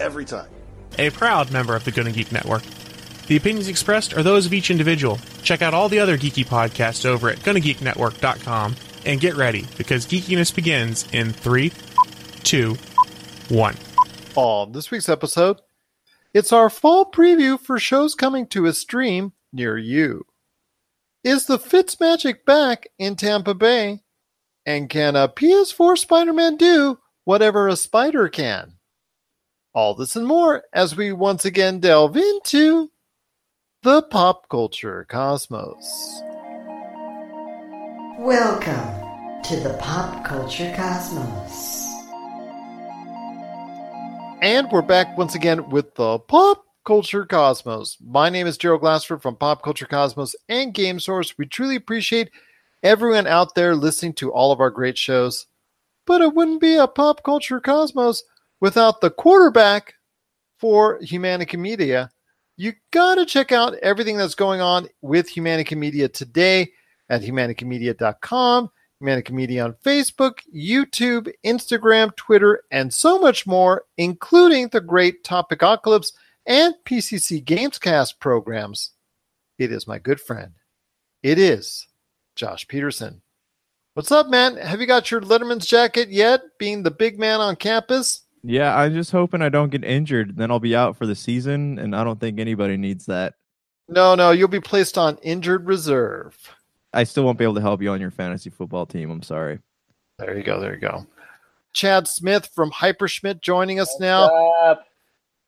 every time. A proud member of the Gunna Geek Network. The opinions expressed are those of each individual. Check out all the other geeky podcasts over at GunnaGeekNetwork.com and get ready, because geekiness begins in 3, 2, 1. On this week's episode, it's our fall preview for shows coming to a stream near you. Is the Fitzmagic back in Tampa Bay? And can a PS4 Spider-Man do whatever a spider can? All this and more as we once again delve into the Pop Culture Cosmos. Welcome to the Pop Culture Cosmos. And we're back once again with the Pop Culture Cosmos. My name is Gerald Glassford from Pop Culture Cosmos and Game Source. We truly appreciate everyone out there listening to all of our great shows. But it wouldn't be a Pop Culture Cosmos without the quarterback for Humanica Media. You gotta check out everything that's going on with Humanica Media today at humanicamedia.com, Humanica Media on Facebook, YouTube, Instagram, Twitter, and so much more, including the great Topicocalypse and PCC Gamescast programs. It is my good friend. It is Josh Peterson. What's up, man? Have you got your Letterman's jacket yet, being the big man on campus? Yeah, I'm just hoping I don't get injured. Then I'll be out for the season, and I don't think anybody needs that. No, you'll be placed on injured reserve. I still won't be able to help you on your fantasy football team. I'm sorry. There you go. Chad Smith from Hyperschmitt joining us now.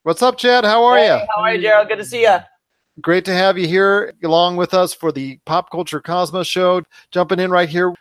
What's up, Chad? How are you? How are you, Gerald? Good to see you. Great to have you here along with us for the Pop Culture Cosmos show. Jumping in right here.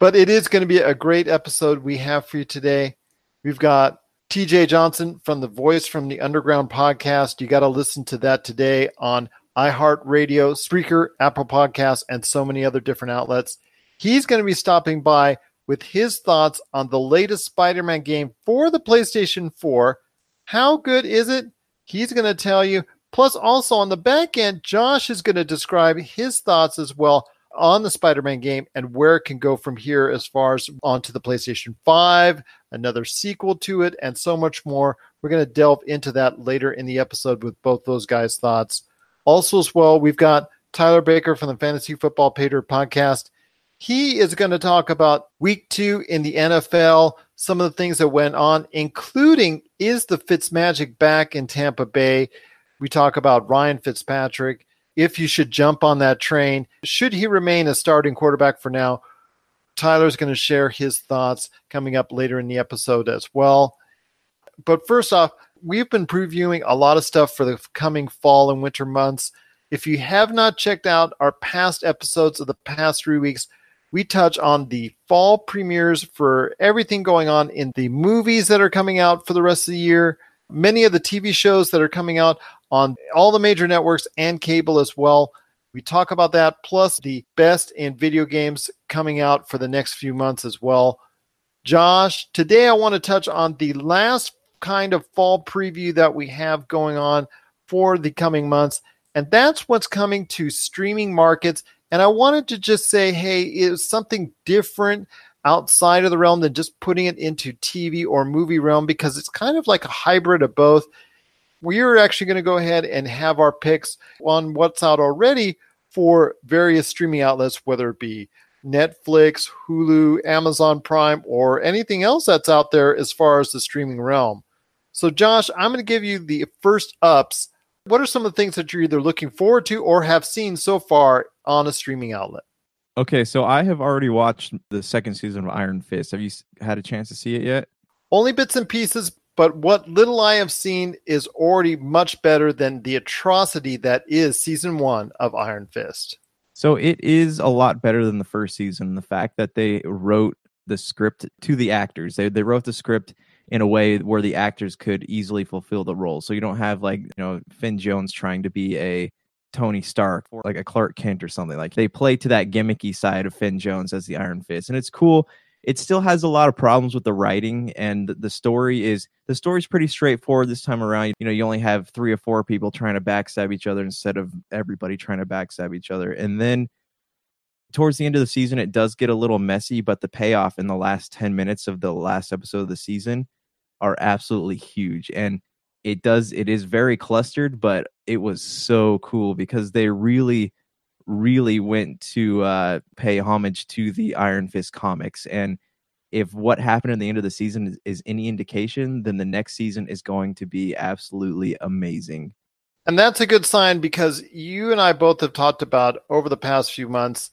But it is going to be a great episode we have for you today. We've got TJ Johnson from the Voice from the Underground podcast. You got to listen to that today on iHeartRadio, Spreaker, Apple Podcasts, and so many other different outlets. He's going to be stopping by with his thoughts on the latest Spider-Man game for the PlayStation 4. How good is it? He's going to tell you. Plus, also on the back end, Josh is going to describe his thoughts as well on the Spider-Man game and where it can go from here as far as onto the PlayStation 5, another sequel to it, and so much more. We're going to delve into that later in the episode with both those guys' thoughts. Also as well, we've got Tyler Baker from the Fantasy Football Pater podcast. He is going to talk about week 2 in the NFL, some of the things that went on, including is the Fitzmagic back in Tampa Bay? We talk about Ryan Fitzpatrick, if you should jump on that train. Should he remain a starting quarterback for now? Tyler's going to share his thoughts coming up later in the episode as well. But first off, we've been previewing a lot of stuff for the coming fall and winter months. If you have not checked out our past episodes of the past 3 weeks, we touch on the fall premieres for everything going on in the movies that are coming out for the rest of the year, many of the TV shows that are coming out on all the major networks and cable as well. We talk about that, plus the best in video games coming out for the next few months as well. Josh, today I want to touch on the last kind of fall preview that we have going on for the coming months, and that's what's coming to streaming markets. And I wanted to just say, hey, it's something different outside of the realm than just putting it into TV or movie realm, because it's kind of like a hybrid of both. We're actually going to go ahead and have our picks on what's out already for various streaming outlets, whether it be Netflix, Hulu, Amazon Prime, or anything else that's out there as far as the streaming realm. So, Josh, I'm going to give you the first ups. What are some of the things that you're either looking forward to or have seen so far on a streaming outlet? Okay, so I have already watched the second season of Iron Fist. Have you had a chance to see it yet? Only bits and pieces, but what little I have seen is already much better than the atrocity that is season 1 of Iron Fist. So it is a lot better than the first season. The fact that they wrote the script to the actors. They wrote the script in a way where the actors could easily fulfill the role. So you don't have like, you know, Finn Jones trying to be a Tony Stark or like a Clark Kent or something. Like they play to that gimmicky side of Finn Jones as the Iron Fist, and it's cool. It still has a lot of problems with the writing, and the story's pretty straightforward this time around. You know, you only have 3 or 4 people trying to backstab each other instead of everybody trying to backstab each other. And then towards the end of the season, it does get a little messy, but the payoff in the last 10 minutes of the last episode of the season are absolutely huge. And it is very clustered, but it was so cool because they really went to pay homage to the Iron Fist comics. And if what happened at the end of the season is any indication, then the next season is going to be absolutely amazing. And that's a good sign, because you and I both have talked about over the past few months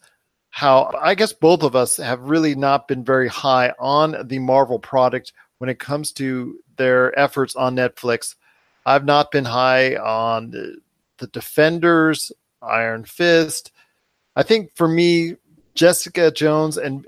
how I guess both of us have really not been very high on the Marvel product when it comes to their efforts on Netflix. I've not been high on the Defenders, Iron Fist. I think for me, Jessica Jones and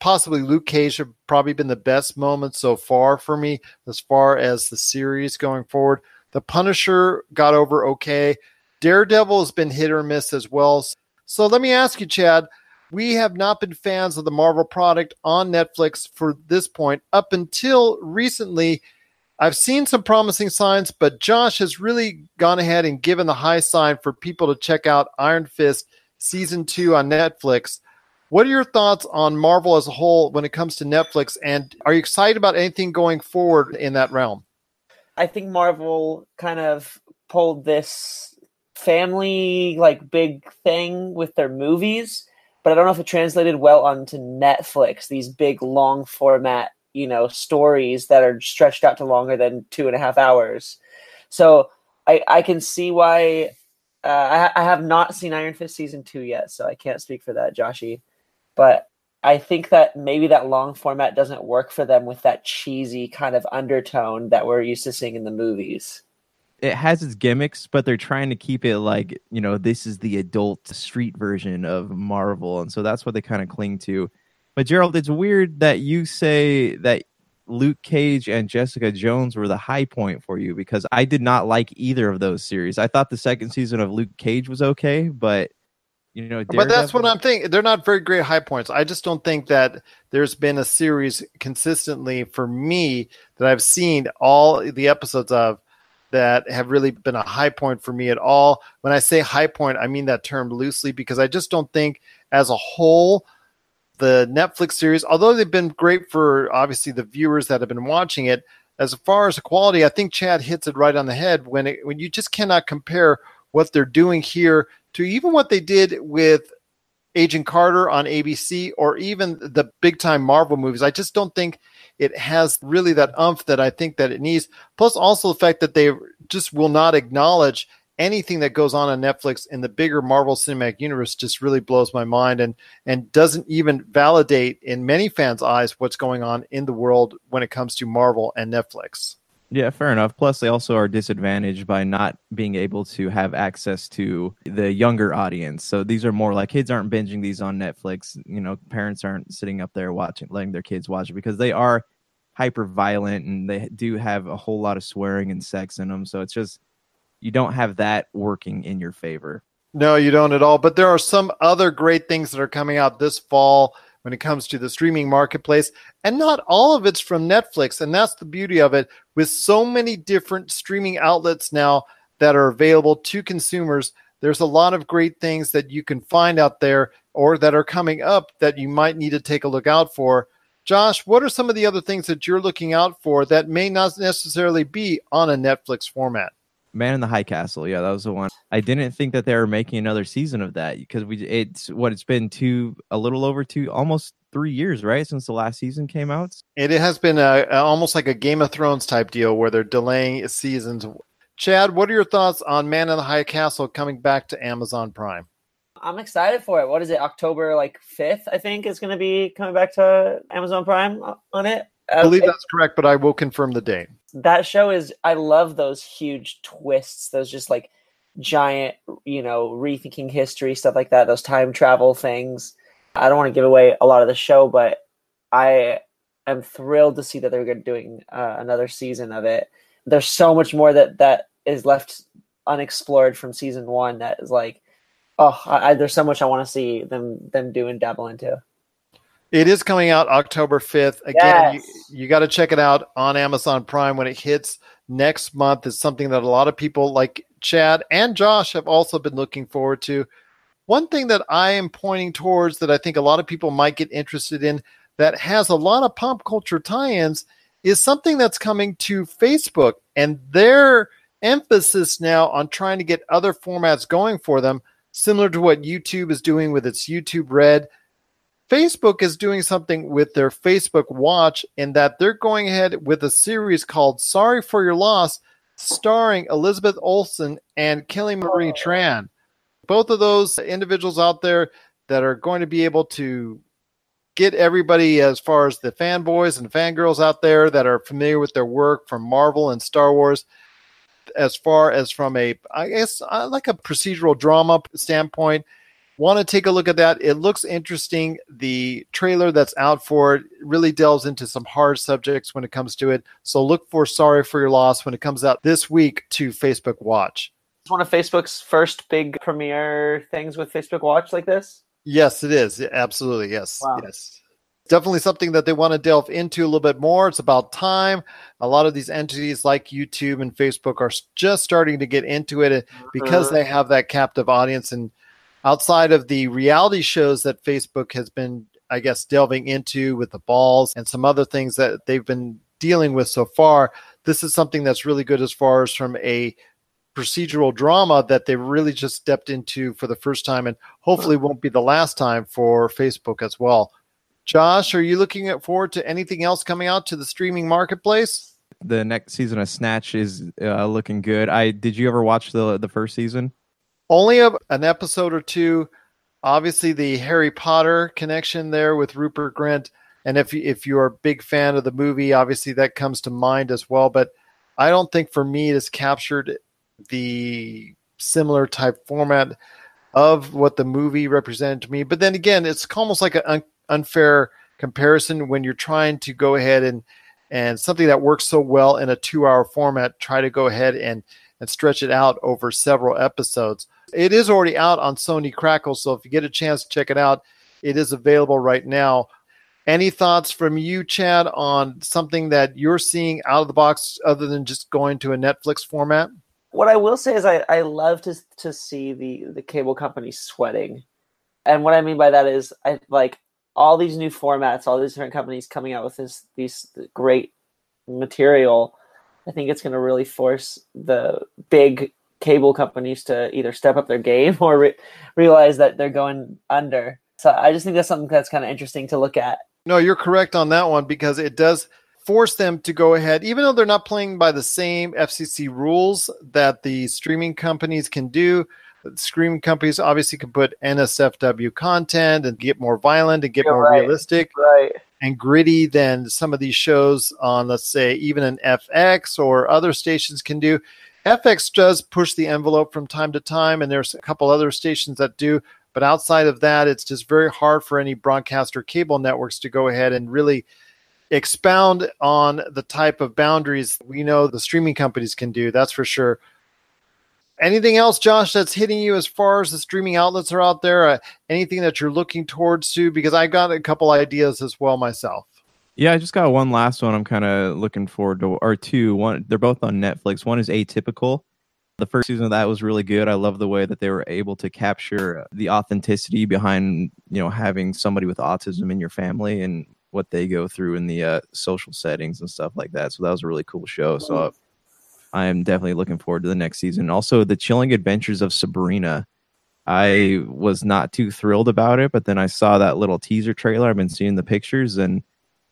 possibly Luke Cage have probably been the best moments so far for me as far as the series going forward. The Punisher got over okay. Daredevil has been hit or miss as well. So let me ask you, Chad, we have not been fans of the Marvel product on Netflix for this point up until recently. I've seen some promising signs, but Josh has really gone ahead and given the high sign for people to check out Iron Fist Season 2 on Netflix. What are your thoughts on Marvel as a whole when it comes to Netflix, and are you excited about anything going forward in that realm? I think Marvel kind of pulled this family, like, big thing with their movies, but I don't know if it translated well onto Netflix, these big, long format, you know, stories that are stretched out to longer than 2.5 hours. So I can see why I have not seen Iron Fist Season 2 yet, so I can't speak for that, Joshy. But I think that maybe that long format doesn't work for them with that cheesy kind of undertone that we're used to seeing in the movies. It has its gimmicks, but they're trying to keep it like, you know, this is the adult street version of Marvel. And so that's what they kind of cling to. But Gerald, it's weird that you say that Luke Cage and Jessica Jones were the high point for you, because I did not like either of those series. I thought the second season of Luke Cage was okay, but, you know, Daredevil... But that's what I'm thinking. They're not very great high points. I just don't think that there's been a series consistently for me that I've seen all the episodes of that have really been a high point for me at all. When I say high point, I mean that term loosely, because I just don't think as a whole... The Netflix series, although they've been great for obviously the viewers that have been watching it, as far as the quality, I think Chad hits it right on the head when you just cannot compare what they're doing here to even what they did with Agent Carter on ABC or even the big time Marvel movies. I just don't think it has really that oomph that I think that it needs. Plus also the fact that they just will not acknowledge anything that goes on Netflix in the bigger Marvel Cinematic Universe just really blows my mind and doesn't even validate in many fans' eyes what's going on in the world when it comes to Marvel and Netflix. Yeah, fair enough. Plus, they also are disadvantaged by not being able to have access to the younger audience. So these are more like kids aren't binging these on Netflix. You know, parents aren't sitting up there watching, letting their kids watch it, because they are hyper violent and they do have a whole lot of swearing and sex in them. So it's just, you don't have that working in your favor. No, you don't at all. But there are some other great things that are coming out this fall when it comes to the streaming marketplace. And not all of it's from Netflix. And that's the beauty of it, with so many different streaming outlets now that are available to consumers. There's a lot of great things that you can find out there or that are coming up that you might need to take a look out for. Josh, what are some of the other things that you're looking out for that may not necessarily be on a Netflix format? Man in the High Castle. Yeah, that was the one. I didn't think that they were making another season of that, because it's been almost 3 years, right, since the last season came out. It has been almost like a Game of Thrones type deal where they're delaying seasons. Chad, what are your thoughts on Man in the High Castle coming back to Amazon Prime? I'm excited for it. What is it? October 5th, I think, is going to be coming back to Amazon Prime on it. I believe that's correct, but I will confirm the date. That show I love those huge twists, those just like giant, you know, rethinking history, stuff like that, those time travel things. I don't want to give away a lot of the show, but I I'm thrilled to see that they're doing another season of it. There's so much more that is left unexplored from season one that is like, there's so much I want to see them do and dabble into. It is coming out October 5th. Again, yes. You got to check it out on Amazon Prime when it hits next month. It's something that a lot of people like Chad and Josh have also been looking forward to. One thing that I am pointing towards that I think a lot of people might get interested in that has a lot of pop culture tie-ins is something that's coming to Facebook and their emphasis now on trying to get other formats going for them, similar to what YouTube is doing with its YouTube Red. Facebook is doing something with their Facebook Watch in that they're going ahead with a series called Sorry for Your Loss, starring Elizabeth Olsen and Kelly Marie Tran. Both of those individuals out there that are going to be able to get everybody, as far as the fanboys and fangirls out there that are familiar with their work from Marvel and Star Wars, as far as from a, I guess, like a procedural drama standpoint. Want to take a look at that. It looks interesting. The trailer that's out for it really delves into some hard subjects when it comes to it. So look for Sorry for Your Loss when it comes out this week to Facebook Watch. It's one of Facebook's first big premiere things with Facebook Watch like this? Yes, it is. Absolutely. Yes. Wow. Yes. Definitely something that they want to delve into a little bit more. It's about time. A lot of these entities like YouTube and Facebook are just starting to get into it because they have that captive audience. And outside of the reality shows that Facebook has been, I guess, delving into with the balls and some other things that they've been dealing with so far, this is something that's really good as far as from a procedural drama that they really just stepped into for the first time and hopefully won't be the last time for Facebook as well. Josh, are you looking forward to anything else coming out to the streaming marketplace? The next season of Snatch is looking good. Did you ever watch the first season? Only an episode or two. Obviously, the Harry Potter connection there with Rupert Grint. And if you're a big fan of the movie, obviously that comes to mind as well. But I don't think for me it has captured the similar type format of what the movie represented to me. But then again, it's almost like an unfair comparison when you're trying to go ahead and something that works so well in a 2-hour format, try to go ahead and stretch it out over several episodes. It is already out on Sony Crackle, so if you get a chance to check it out, it is available right now. Any thoughts from you, Chad, on something that you're seeing out of the box other than just going to a Netflix format? What I will say is I love to see the cable company sweating. And what I mean by that is I like all these new formats, all these different companies coming out with these great material. I think it's going to really force the big cable companies to either step up their game or realize that they're going under. So I just think that's something that's kind of interesting to look at. No, you're correct on that one because it does force them to go ahead, even though they're not playing by the same FCC rules that the streaming companies can do. Streaming companies obviously can put NSFW content and get more violent and get more realistic. Right. And gritty than some of these shows on, let's say, even an FX or other stations can do. FX does push the envelope from time to time, and there's a couple other stations that do. But outside of that, it's just very hard for any broadcaster cable networks to go ahead and really expound on the type of boundaries we know the streaming companies can do. That's for sure. Anything else, Josh, that's hitting you as far as the streaming outlets are out there? Anything that you're looking towards to? Because I got a couple ideas as well myself. Yeah, I just got one last one I'm kind of looking forward to, or two. One, they're both on Netflix. One is Atypical. The first season of that was really good. I love the way that they were able to capture the authenticity behind, you know, having somebody with autism in your family and what they go through in the social settings and stuff like that. So that was a really cool show. So I am definitely looking forward to the next season. Also, The Chilling Adventures of Sabrina. I was not too thrilled about it, but then I saw that little teaser trailer. I've been seeing the pictures, and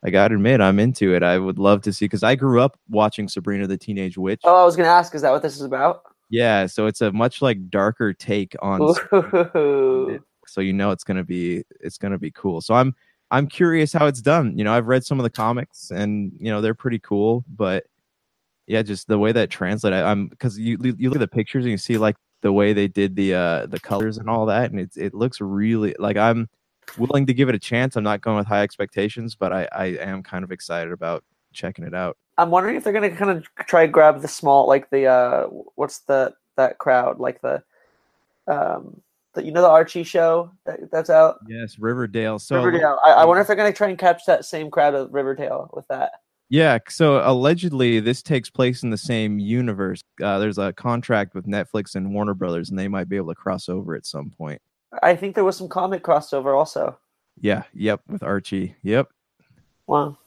I got to admit, I'm into it. I would love to see, because I grew up watching Sabrina the Teenage Witch. Oh, I was going to ask, is that what this is about? Yeah, so it's a much like darker take on Sabrina. So you know it's going to be cool. So I'm curious how it's done. You know, I've read some of the comics, and you know they're pretty cool, but yeah, just the way that translates. I'm because you look at the pictures and you see like the way they did the colors and all that, and it looks really like I'm willing to give it a chance. I'm not going with high expectations, but I am kind of excited about checking it out. I'm wondering if they're going to kind of try and grab the small, like the what's the that crowd, like the you know, the Archie show that's out. Yes, Riverdale. So Riverdale. I wonder if they're going to try and catch that same crowd of Riverdale with that. Yeah, so allegedly this takes place in the same universe. There's a contract with Netflix and Warner Brothers, and they might be able to cross over at some point. I think there was some comic crossover also. Yeah, yep, with Archie. Yep. Wow.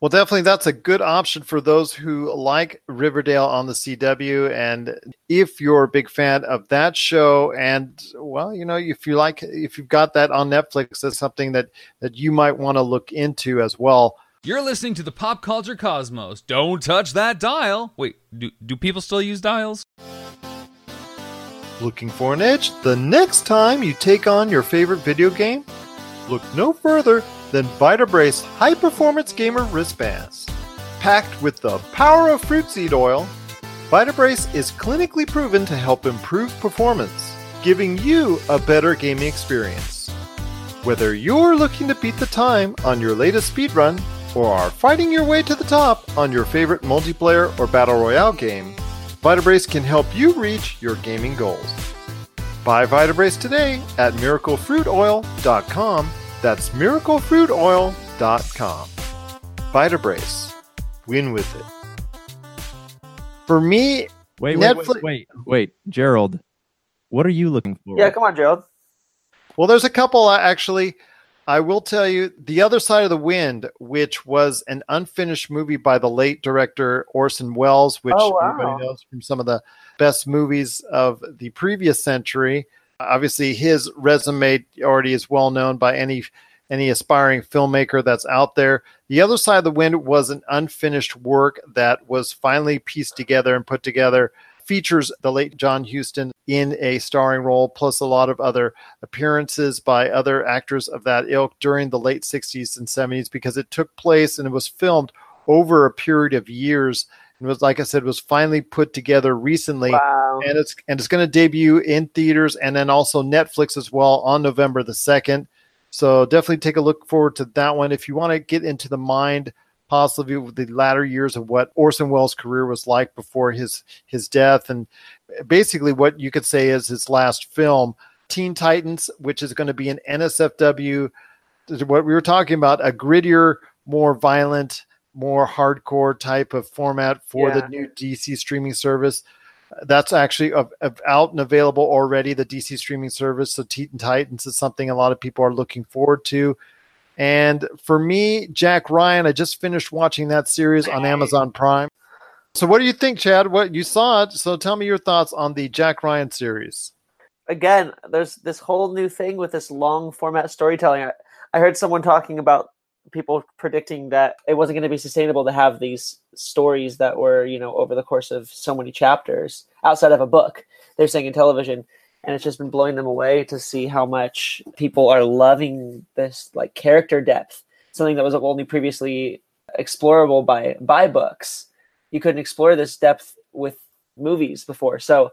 Well, definitely that's a good option for those who like Riverdale on the CW. And if you're a big fan of that show, and, well, you know, if you like, if you've got that on Netflix, that's something that you might want to look into as well. You're listening to the Pop Culture Cosmos. Don't touch that dial. Wait, do people still use dials? Looking for an edge? The next time you take on your favorite video game, look no further than Vitabrace high-performance gamer wristbands. Packed with the power of fruit seed oil, Vitabrace is clinically proven to help improve performance, giving you a better gaming experience. Whether you're looking to beat the time on your latest speedrun, or are fighting your way to the top on your favorite multiplayer or battle royale game, Vitabrace can help you reach your gaming goals. Buy Vitabrace today at miraclefruitoil.com. That's miraclefruitoil.com. Vitabrace. Win with it. For me, wait, Gerald, what are you looking for? Yeah, come on, Gerald. Well, there's a couple, actually. I will tell you, The Other Side of the Wind, which was an unfinished movie by the late director Orson Welles, which everybody knows from some of the best movies of the previous century. Obviously, his resume already is well known by any aspiring filmmaker that's out there. The Other Side of the Wind was an unfinished work that was finally pieced together and put together. Features the late John Huston in a starring role, plus a lot of other appearances by other actors of that ilk during the late 60s and 70s, because it took place and it was filmed over a period of years. And was, like I said, was finally put together recently. Wow. And it's going to debut in theaters and then also Netflix as well on November the 2nd. So definitely take a look forward to that one. If you want to get into the mind possibly with the latter years of what Orson Welles' career was like before his death. And basically what you could say is his last film, Teen Titans, which is going to be an NSFW, what we were talking about, a grittier, more violent, more hardcore type of format for the new DC streaming service. That's actually out and available already, the DC streaming service. So Teen Titans is something a lot of people are looking forward to. And for me, Jack Ryan, I just finished watching that series on Amazon Prime. So what do you think, Chad? What you saw it. So tell me your thoughts on the Jack Ryan series. Again, there's this whole new thing with this long format storytelling. I heard someone talking about people predicting that it wasn't going to be sustainable to have these stories that were, you know, over the course of so many chapters outside of a book. They're saying in television. And it's just been blowing them away to see how much people are loving this, like, character depth, something that was only previously explorable by books. You couldn't explore this depth with movies before. So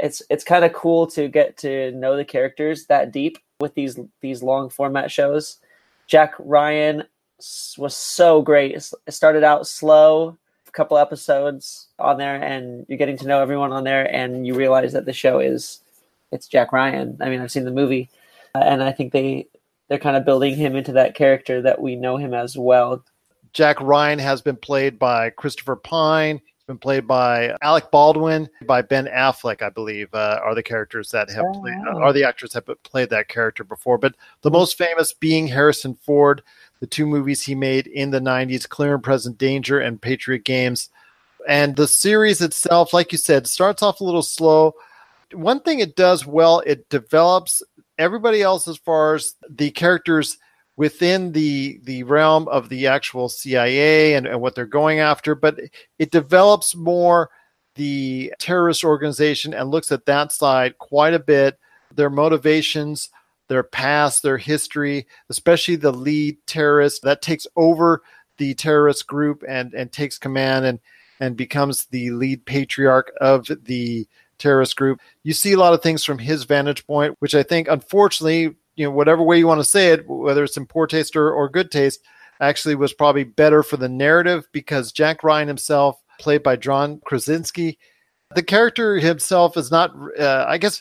it's kind of cool to get to know the characters that deep with these long format shows. Jack Ryan was so great. It started out slow, a couple episodes on there, and you're getting to know everyone on there, and you realize that the show is... It's Jack Ryan. I mean, I've seen the movie, and I think they're kind of building him into that character that we know him as well. Jack Ryan has been played by Christopher Pine. He's been played by Alec Baldwin, by Ben Affleck, I believe, are the characters that have played, are the actors that have played that character before. But the most famous being Harrison Ford. The two movies he made in the 90s, Clear and Present Danger and Patriot Games. And the series itself, like you said, starts off a little slow. One thing it does well, it develops everybody else as far as the characters within the realm of the actual CIA and what they're going after, but it develops more the terrorist organization and looks at that side quite a bit, their motivations, their past, their history, especially the lead terrorist that takes over the terrorist group and takes command and becomes the lead patriarch of the terrorist group. You see a lot of things from his vantage point, which I think, unfortunately, you know, whatever way you want to say it, whether it's in poor taste or good taste, actually was probably better for the narrative, because Jack Ryan himself, played by John Krasinski, the character himself is not, I guess,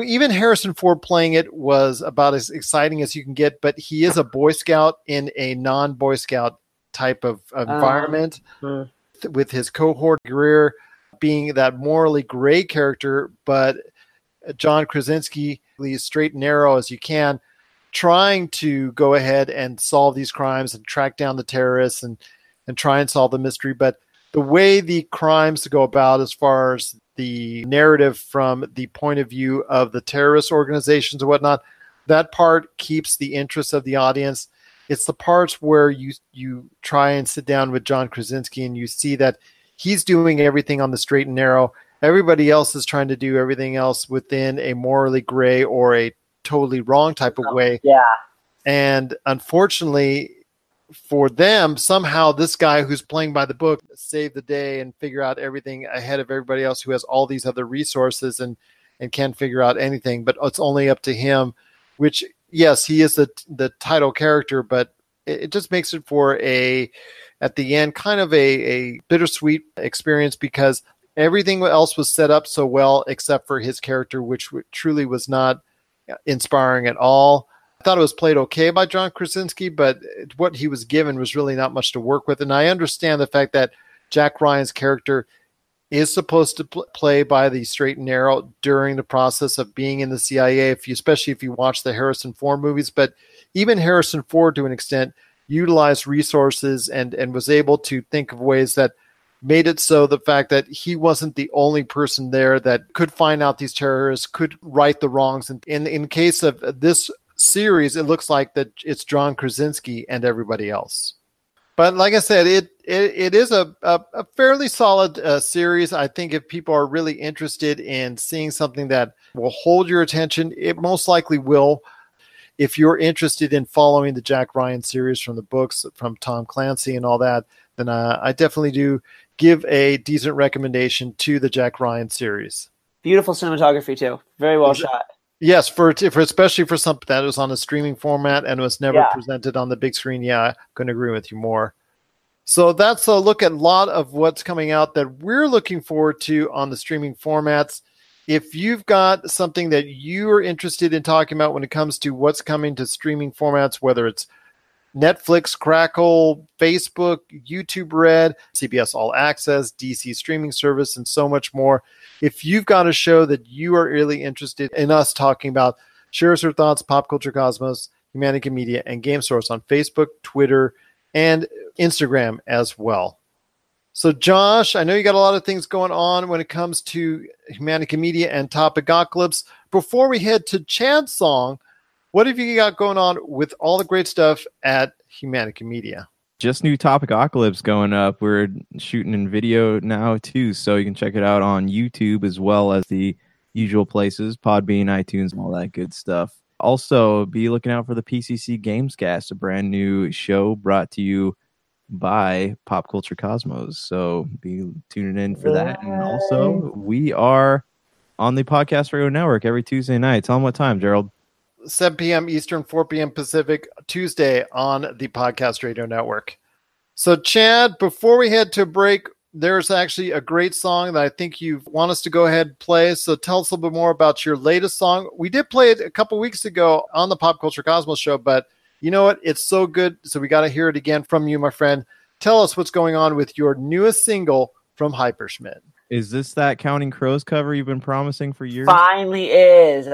even Harrison Ford playing it was about as exciting as you can get, but he is a Boy Scout in a non-Boy Scout type of environment, with his cohort Greer being that morally gray character, but John Krasinski, he's straight and narrow as you can, trying to go ahead and solve these crimes and track down the terrorists and try and solve the mystery. But the way the crimes go about, as far as the narrative from the point of view of the terrorist organizations and whatnot, that part keeps the interest of the audience. It's the parts where you try and sit down with John Krasinski and you see that he's doing everything on the straight and narrow. Everybody else is trying to do everything else within a morally gray or a totally wrong type of way. Yeah. And unfortunately for them, somehow this guy who's playing by the book save the day and figure out everything ahead of everybody else who has all these other resources and can't figure out anything, but it's only up to him, which, yes, he is the title character, but it just makes it for at the end, kind of a bittersweet experience, because everything else was set up so well except for his character, which truly was not inspiring at all. I thought it was played okay by John Krasinski, but what he was given was really not much to work with. And I understand the fact that Jack Ryan's character is supposed to play by the straight and narrow during the process of being in the CIA, especially if you watch the Harrison Ford movies. But even Harrison Ford, to an extent, utilized resources and was able to think of ways that made it so the fact that he wasn't the only person there that could find out these terrorists, could right the wrongs. And in case of this series, it looks like that it's John Krasinski and everybody else. But like I said, it is a fairly solid series. I think if people are really interested in seeing something that will hold your attention, it most likely will. If you're interested in following the Jack Ryan series from the books, from Tom Clancy and all that, then I definitely do give a decent recommendation to the Jack Ryan series. Beautiful cinematography too. Very well shot. Yes, for especially for something that was on a streaming format and was never presented on the big screen. Yeah, I couldn't agree with you more. So that's a look at a lot of what's coming out that we're looking forward to on the streaming formats. If you've got something that you are interested in talking about when it comes to what's coming to streaming formats, whether it's Netflix, Crackle, Facebook, YouTube Red, CBS All Access, DC Streaming Service, and so much more. If you've got a show that you are really interested in us talking about, share us your thoughts, Pop Culture Cosmos, Humanica Media, and Game Source on Facebook, Twitter, and Instagram as well. So, Josh, I know you got a lot of things going on when it comes to Humanica Media and Topicocalypse. Before we head to Chad's song, what have you got going on with all the great stuff at Humanica Media? Just new Topicocalypse going up. We're shooting in video now, too, so you can check it out on YouTube as well as the usual places, Podbean, iTunes, and all that good stuff. Also, be looking out for the PCC Gamescast, a brand new show brought to you by Pop Culture Cosmos. So be tuning in for that. And also, we are on the Podcast Radio Network every Tuesday night. Tell them what time, Gerald. 7 p.m. Eastern, 4 p.m. Pacific, Tuesday on the Podcast Radio Network. So, Chad, before we head to a break, there's actually a great song that I think you want us to go ahead and play. So tell us a little bit more about your latest song. We did play it a couple weeks ago on the Pop Culture Cosmos show, but you know what? It's so good, so we got to hear it again from you, my friend. Tell us what's going on with your newest single from Hyperschmitt. Is this that Counting Crows cover you've been promising for years? Finally is.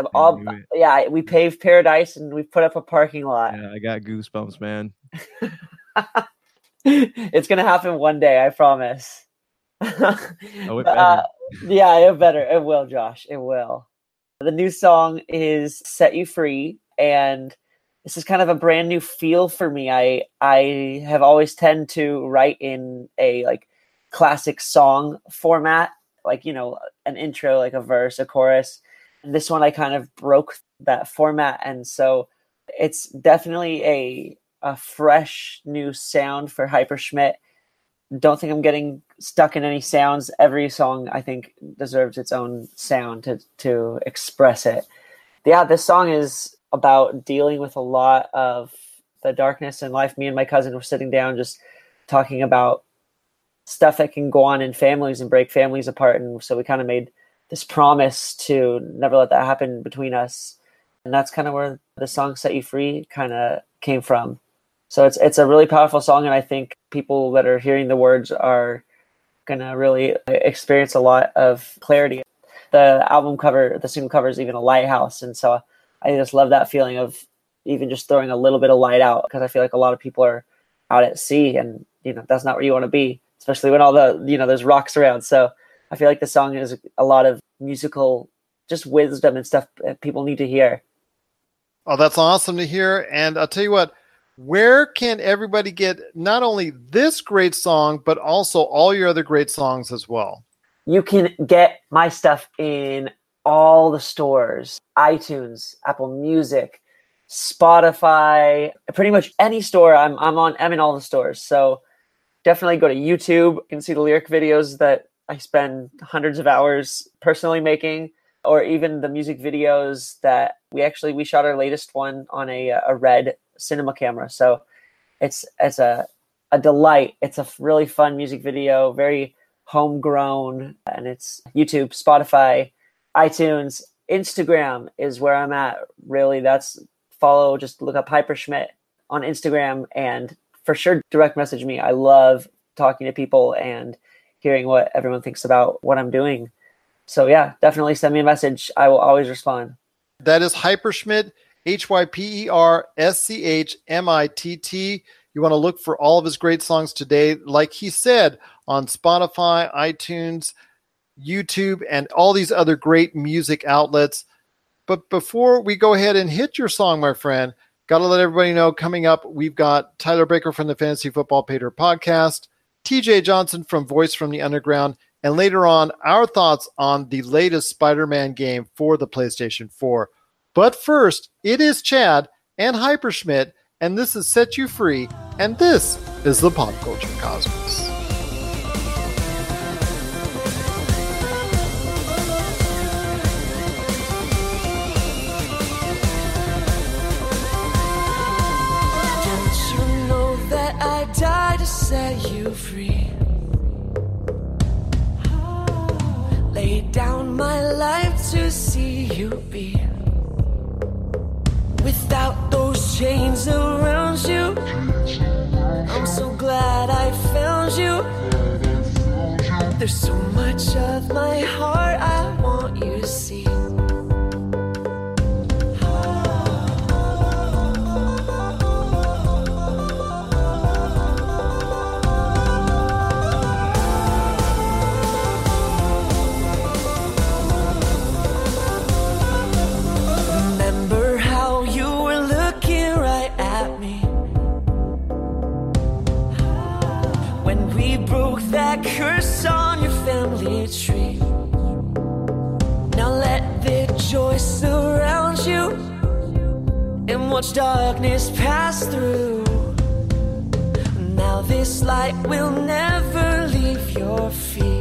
Yeah, we paved paradise and we put up a parking lot. Yeah, I got goosebumps, man. It's going to happen one day, I promise. It better. It will, Josh. It will. The new song is Set You Free, and this is kind of a brand new feel for me. I have always tend to write in a like classic song format, like, you know, an intro, like a verse, a chorus. And this one, I kind of broke that format. And so it's definitely a fresh new sound for Hyperschmitt. Don't think I'm getting stuck in any sounds. Every song, I think, deserves its own sound to express it. Yeah, this song is about dealing with a lot of the darkness in life. Me and my cousin were sitting down just talking about stuff that can go on in families and break families apart. And so we kind of made this promise to never let that happen between us. And that's kind of where the song Set You Free kind of came from. So it's a really powerful song. And I think people that are hearing the words are going to really experience a lot of clarity. The album cover, the single cover, is even a lighthouse. And so I just love that feeling of even just throwing a little bit of light out, because I feel like a lot of people are out at sea, and that's not where you want to be, especially when all the there's rocks around. So I feel like the song is a lot of musical just wisdom and stuff that people need to hear. Oh, that's awesome to hear. And I'll tell you what, where can everybody get not only this great song, but also all your other great songs as well? You can get my stuff in all the stores, iTunes, Apple Music, Spotify, pretty much any store I'm on. I'm in all the stores. So definitely go to YouTube. You can see the lyric videos that I spend hundreds of hours personally making, or even the music videos that we shot our latest one on a Red cinema camera. So it's a delight. It's a really fun music video, very homegrown, and it's YouTube, Spotify, iTunes, Instagram is where I'm at. Really, just look up Hyperschmitt on Instagram, and for sure direct message me. I love talking to people and hearing what everyone thinks about what I'm doing. So yeah, definitely send me a message. I will always respond. That is Hyperschmitt, Hyperschmitt. You want to look for all of his great songs today, like he said, on Spotify, iTunes, YouTube, and all these other great music outlets. But before we go ahead and hit your song, my friend, got to let everybody know, coming up, we've got Tyler Baker from the Fantasy Football Pater Podcast, TJ Johnson from Voice from the Underground, and later on, our thoughts on the latest Spider-Man game for the PlayStation 4. But first, it is Chad and Hyperschmitt, and this is Set You Free, and this is the Pop Culture Cosmos. To set you free, lay down my life to see you be. Without those chains around you, I'm so glad I found you. There's so much of my heart I want you to see. That curse on your family tree. Now let the joy surround you, and watch darkness pass through. Now this light will never leave your feet.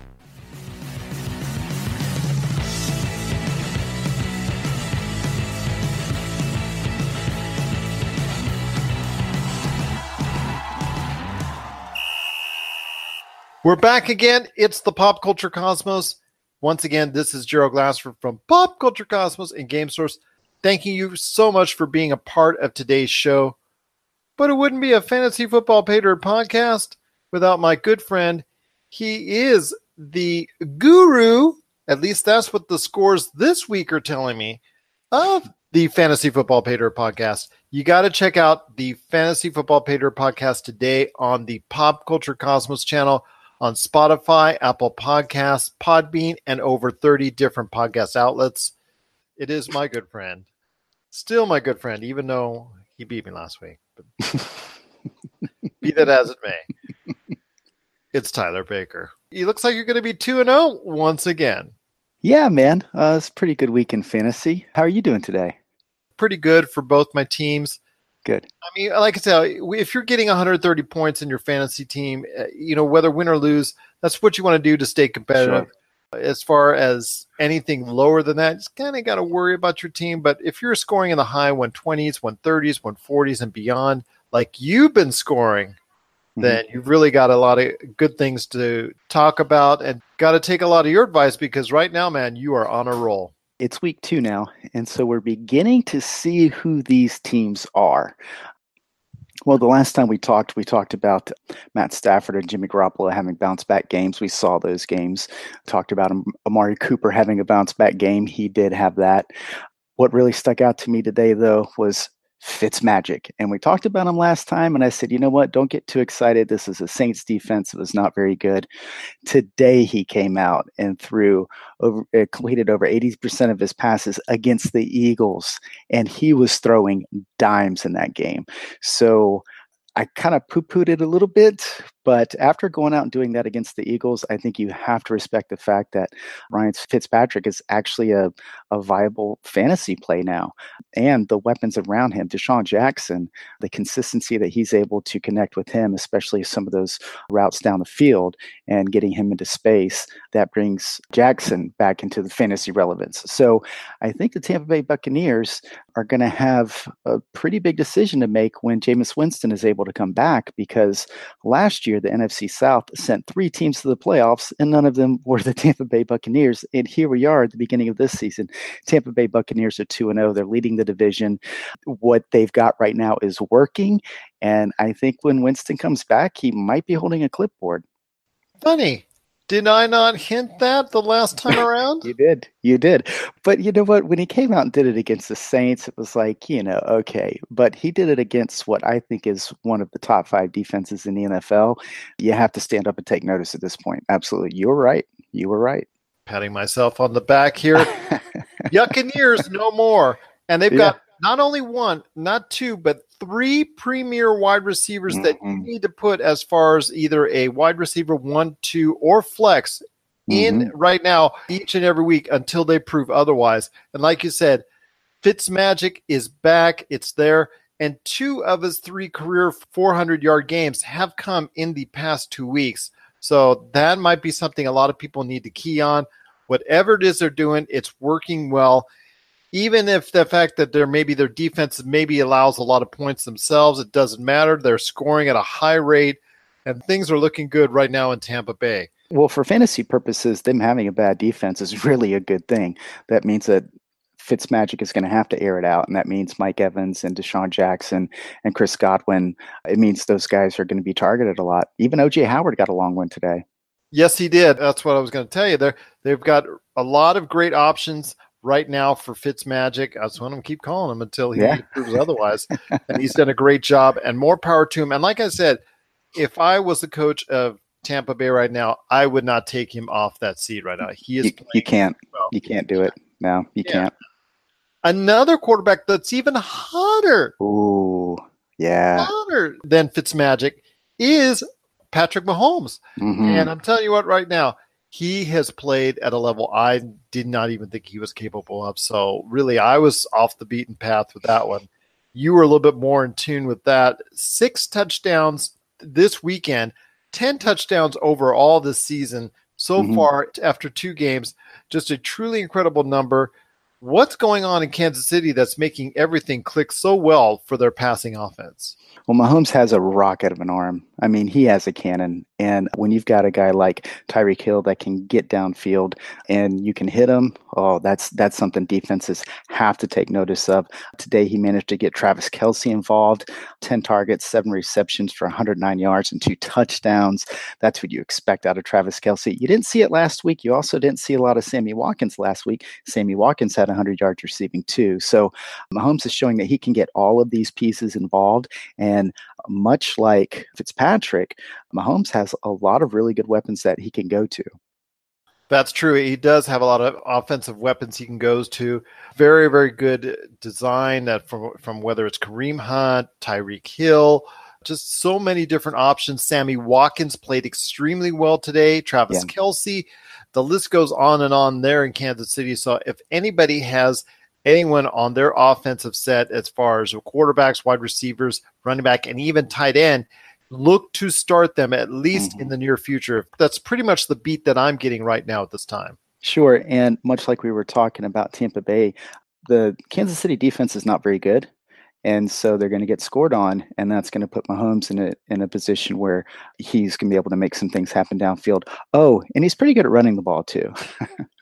We're back again. It's the Pop Culture Cosmos. Once again, this is Gerald Glassford from Pop Culture Cosmos and Game Source. Thanking you so much for being a part of today's show. But it wouldn't be a Fantasy Football Pater podcast without my good friend. He is the guru, at least that's what the scores this week are telling me, of the Fantasy Football Pater podcast. You got to check out the Fantasy Football Pater podcast today on the Pop Culture Cosmos channel. On Spotify, Apple Podcasts, Podbean, and over 30 different podcast outlets. It is my good friend. Still my good friend, even though he beat me last week. But be that as it may, it's Tyler Baker. He looks like you're going to be 2-0 once again. Yeah, man. It's a pretty good week in fantasy. How are you doing today? Pretty good for both my teams. Good. I mean, like I said, if you're getting 130 points in your fantasy team, you know, whether win or lose, that's what you want to do to stay competitive. Sure. As far as anything lower than that, just kind of got to worry about your team. But if you're scoring in the high 120s, 130s, 140s, and beyond, like you've been scoring, then you've really got a lot of good things to talk about and got to take a lot of your advice because right now, man, you are on a roll. It's week two now, and so we're beginning to see who these teams are. Well, the last time we talked about Matt Stafford and Jimmy Garoppolo having bounce-back games. We saw those games. Talked about Amari Cooper having a bounce-back game. He did have that. What really stuck out to me today, though, was Fitzmagic. And we talked about him last time, and I said, you know what? Don't get too excited. This is a Saints defense. It was not very good. Today he came out and completed over 80% of his passes against the Eagles, and he was throwing dimes in that game. So I kind of poo-pooed it a little bit, but after going out and doing that against the Eagles, I think you have to respect the fact that Ryan Fitzpatrick is actually a viable fantasy play now. And the weapons around him, Deshaun Jackson, the consistency that he's able to connect with him, especially some of those routes down the field and getting him into space, that brings Jackson back into the fantasy relevance. So I think the Tampa Bay Buccaneers are going to have a pretty big decision to make when Jameis Winston is able to come back, because last year the NFC South sent three teams to the playoffs and none of them were the Tampa Bay Buccaneers. And here we are at the beginning of this season. Tampa Bay Buccaneers are 2-0. They're leading the division. What they've got right now is working. And I think when Winston comes back, he might be holding a clipboard. Funny. Did I not hint that the last time around? You did. But you know what? When he came out and did it against the Saints, it was like, you know, okay. But he did it against what I think is one of the top five defenses in the NFL. You have to stand up and take notice at this point. Absolutely. You're right. You were right. Patting myself on the back here. Buccaneers, no more. And they've got not only one, not two, but three premier wide receivers that you need to put as far as either a wide receiver 1, 2, or flex in right now each and every week until they prove otherwise. And like you said, Fitzmagic is back. It's there. And two of his three career 400-yard games have come in the past 2 weeks. So that might be something a lot of people need to key on. Whatever it is they're doing, it's working well. Even if the fact that their defense maybe allows a lot of points themselves, it doesn't matter. They're scoring at a high rate, and things are looking good right now in Tampa Bay. Well, for fantasy purposes, them having a bad defense is really a good thing. That means that Fitzmagic is going to have to air it out, and that means Mike Evans and Deshaun Jackson and Chris Godwin. It means those guys are going to be targeted a lot. Even O.J. Howard got a long one today. Yes, he did. That's what I was going to tell you. They've got a lot of great options right now for Fitzmagic. That's what I'm going to keep calling him until he proves otherwise. And he's done a great job, and more power to him. And like I said, if I was the coach of Tampa Bay right now, I would not take him off that seat right now. He is playing. You can't. Well. You can't do it. No, you can't. Another quarterback that's even hotter. Ooh, yeah. Hotter than Fitzmagic is Patrick Mahomes. Mm-hmm. And I'm telling you what, right now, he has played at a level I did not even think he was capable of. So really, I was off the beaten path with that one. You were a little bit more in tune with that. 6 touchdowns this weekend, 10 touchdowns overall this season. So far, after 2 games, just a truly incredible number. What's going on in Kansas City that's making everything click so well for their passing offense? Well, Mahomes has a rocket of an arm. I mean, he has a cannon. And when you've got a guy like Tyreek Hill that can get downfield and you can hit him, oh, that's something defenses have to take notice of. Today, he managed to get Travis Kelce involved, 10 targets, 7 receptions for 109 yards and 2 touchdowns. That's what you expect out of Travis Kelce. You didn't see it last week. You also didn't see a lot of Sammy Watkins last week. Sammy Watkins had 100 yards receiving too. So Mahomes is showing that he can get all of these pieces involved. And much like Fitzpatrick, Mahomes has a lot of really good weapons that he can go to. That's true. He does have a lot of offensive weapons he can go to. Very, very good design that from whether it's Kareem Hunt, Tyreek Hill, just so many different options. Sammy Watkins played extremely well today. Travis Kelce. The list goes on and on there in Kansas City. So if anybody has anyone on their offensive set as far as quarterbacks, wide receivers, running back, and even tight end, look to start them at least in the near future. That's pretty much the beat that I'm getting right now at this time. Sure. And much like we were talking about Tampa Bay, the Kansas City defense is not very good. And so they're going to get scored on, and that's going to put Mahomes in a position where he's going to be able to make some things happen downfield. Oh, and he's pretty good at running the ball too.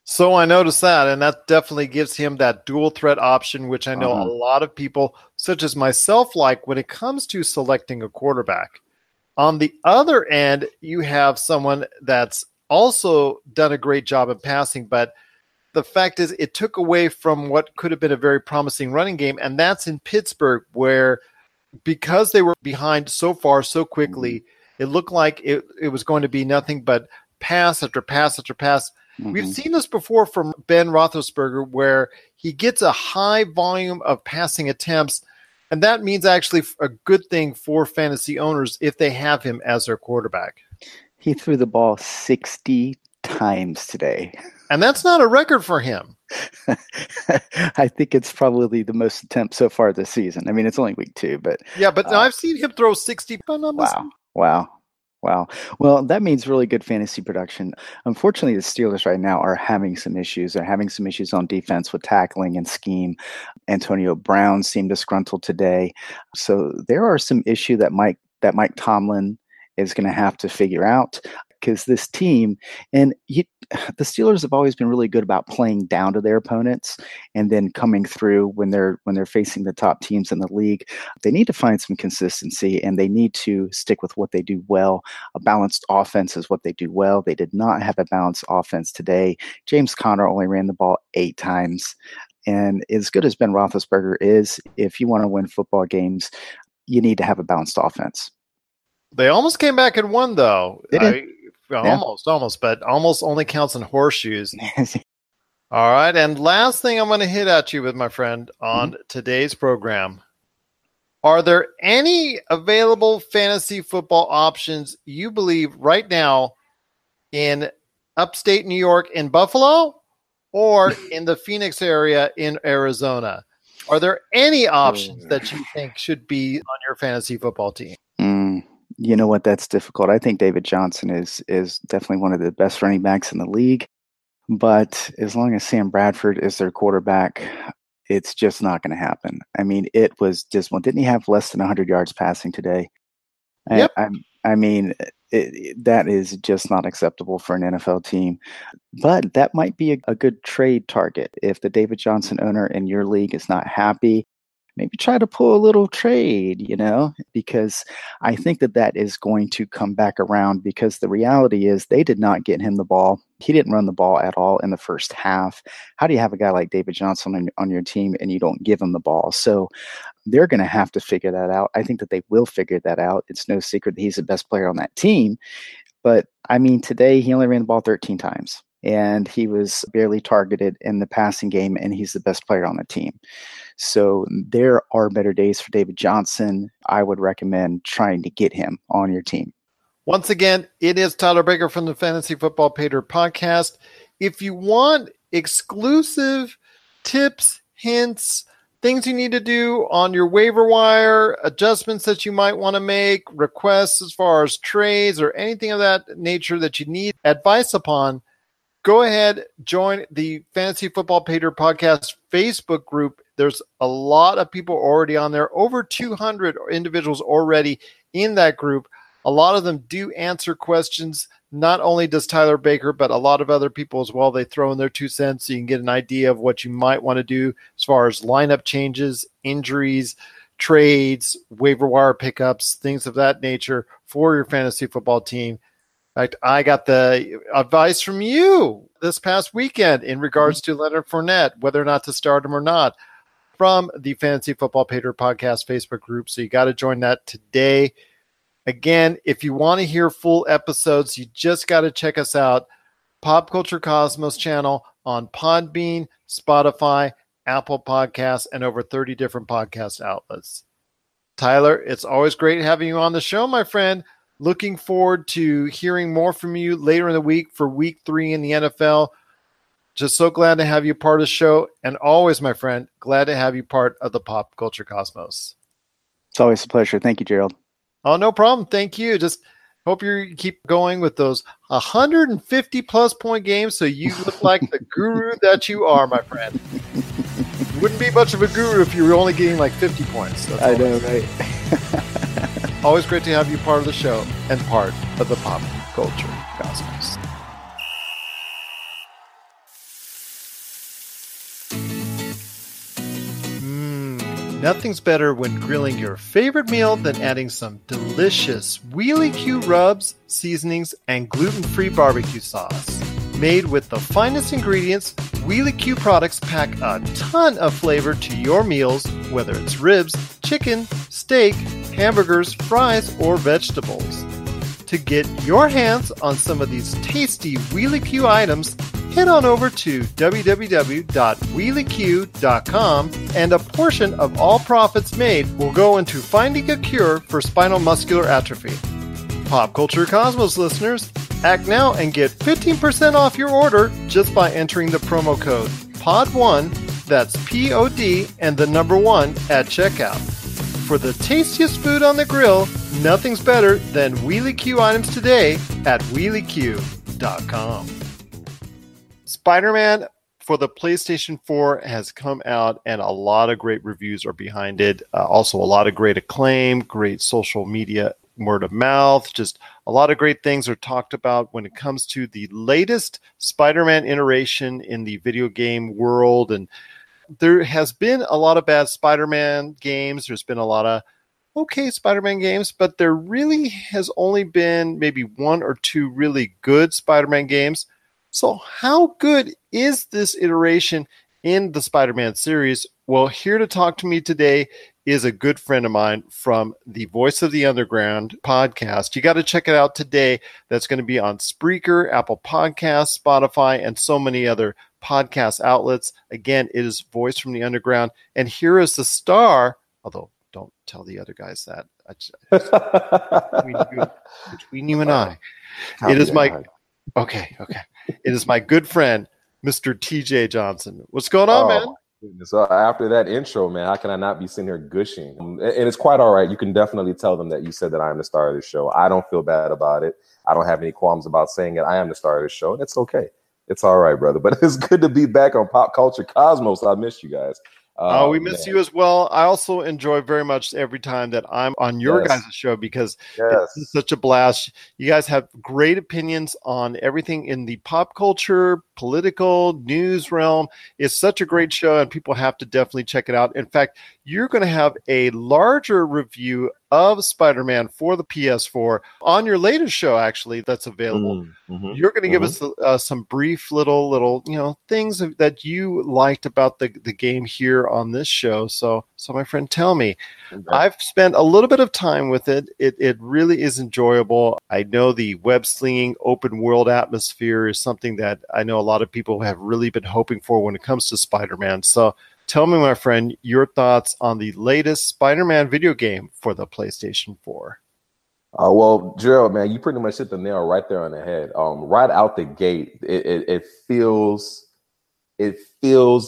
So I noticed that, and that definitely gives him that dual threat option, which I know a lot of people, such as myself, like when it comes to selecting a quarterback. On the other end, you have someone that's also done a great job in passing, but the fact is it took away from what could have been a very promising running game, and that's in Pittsburgh, where because they were behind so far so quickly, it looked like it was going to be nothing but pass after pass after pass. Mm-hmm. We've seen this before from Ben Roethlisberger, where he gets a high volume of passing attempts, and that means actually a good thing for fantasy owners if they have him as their quarterback. He threw the ball 60 times today. And that's not a record for him. I think it's probably the most attempt so far this season. I mean, it's only week 2, but... Yeah, but I've seen him throw 60. Wow. Well, that means really good fantasy production. Unfortunately, the Steelers right now are having some issues. They're having some issues on defense with tackling and scheme. Antonio Brown seemed disgruntled today. So there are some issues that Mike Tomlin is going to have to figure out, because this team, and the Steelers have always been really good about playing down to their opponents and then coming through when they're facing the top teams in the league. They need to find some consistency, and they need to stick with what they do well. A balanced offense is what they do well. They did not have a balanced offense today. James Conner only ran the ball 8 times. And as good as Ben Roethlisberger is, if you want to win football games, you need to have a balanced offense. They almost came back and won, though. Almost, but almost only counts in horseshoes. All right, and last thing I'm going to hit at you with, my friend, on today's program. Are there any available fantasy football options you believe right now in upstate New York in Buffalo or in the Phoenix area in Arizona? Are there any options that you think should be on your fantasy football team? You know what? That's difficult. I think David Johnson is definitely one of the best running backs in the league. But as long as Sam Bradford is their quarterback, it's just not going to happen. I mean, it was dismal. Didn't he have less than 100 yards passing today? Yep. That is just not acceptable for an NFL team. But that might be a good trade target. If the David Johnson owner in your league is not happy, maybe try to pull a little trade, because I think that is going to come back around, because the reality is they did not get him the ball. He didn't run the ball at all in the first half. How do you have a guy like David Johnson on your team and you don't give him the ball? So they're going to have to figure that out. I think that they will figure that out. It's no secret that he's the best player on that team. But, today he only ran the ball 13 times. and he was barely targeted in the passing game, and he's the best player on the team. So there are better days for David Johnson. I would recommend trying to get him on your team. Once again, it is Tyler Baker from the Fantasy Football Pater Podcast. If you want exclusive tips, hints, things you need to do on your waiver wire, adjustments that you might want to make, requests as far as trades or anything of that nature that you need advice upon, go ahead, join the Fantasy Football Pater Podcast Facebook group. There's a lot of people already on there, over 200 individuals already in that group. A lot of them do answer questions. Not only does Tyler Baker, but a lot of other people as well. They throw in their 2 cents so you can get an idea of what you might want to do as far as lineup changes, injuries, trades, waiver wire pickups, things of that nature for your fantasy football team. In fact, I got the advice from you this past weekend in regards to Leonard Fournette, whether or not to start him or not, from the Fantasy Football Pater Podcast Facebook group. So you got to join that today. Again, if you want to hear full episodes, you just got to check us out. Pop Culture Cosmos channel on Podbean, Spotify, Apple Podcasts, and over 30 different podcast outlets. Tyler, it's always great having you on the show, my friend. Looking forward to hearing more from you later in the week for week 3 in the NFL. Just so glad to have you part of the show. And always, my friend, glad to have you part of the Pop Culture Cosmos. It's always a pleasure. Thank you, Gerald. Oh, no problem. Thank you. Just hope you keep going with those 150-plus point games so you look like the guru that you are, my friend. Wouldn't be much of a guru if you were only getting like 50 points. That's I know, right? Always great to have you part of the show and part of the Pop Culture Cosmos. Nothing's better when grilling your favorite meal than adding some delicious Wheely Q rubs, seasonings, and gluten-free barbecue sauce. Made with the finest ingredients, Wheely Q products pack a ton of flavor to your meals, whether it's ribs, chicken, steak, hamburgers, fries, or vegetables. To get your hands on some of these tasty Wheely Q items, head on over to www.wheelyq.com, and a portion of all profits made will go into finding a cure for spinal muscular atrophy. Pop Culture Cosmos listeners, act now and get 15% off your order just by entering the promo code POD1, that's P-O-D, and the number 1 at checkout. For the tastiest food on the grill, nothing's better than Wheely Q items today at wheelyq.com. Spider-Man for the PlayStation 4 has come out, and a lot of great reviews are behind it. Also, a lot of great acclaim, great social media, word of mouth. Just a lot of great things are talked about when it comes to the latest Spider-Man iteration in the video game world. And there has been a lot of bad Spider-Man games. There's been a lot of okay Spider-Man games, but there really has only been maybe 1 or 2 really good Spider-Man games. So how good is this iteration in the Spider-Man series? Well, here to talk to me today is a good friend of mine from the Voice of the Underground podcast. You got to check it out today. That's going to be on Spreaker, Apple Podcasts, Spotify, and so many other podcast outlets. Again, it is Voice from the Underground. And here is the star, although don't tell the other guys that. Between you and I. It is my... Okay. It is my good friend, Mr. TJ Johnson. What's going on, man? Goodness. After that intro, man, how can I not be sitting here gushing? And it's quite all right. You can definitely tell them that you said that I am the star of the show. I don't feel bad about it. I don't have any qualms about saying it. I am the star of the show, and it's okay. It's all right, brother. But it's good to be back on Pop Culture Cosmos. I missed you guys. We miss you as well. I also enjoy very much every time that I'm on your guys' show because it's such a blast. You guys have great opinions on everything in the pop culture, political, news realm. It's such a great show, and people have to definitely check it out. In fact, you're going to have a larger review of Spider-Man for the PS4 on your latest show, actually, that's available. Mm-hmm. You're going to give us some brief little, things that you liked about the game here on this show. So my friend, tell me. Okay. I've spent a little bit of time with it. It really is enjoyable. I know the web-slinging open world atmosphere is something that I know a lot of people have really been hoping for when it comes to Spider-Man. So tell me, my friend, your thoughts on the latest Spider-Man video game for the PlayStation 4. Well, Gerald, man, you pretty much hit the nail right there on the head. Right out the gate, it feels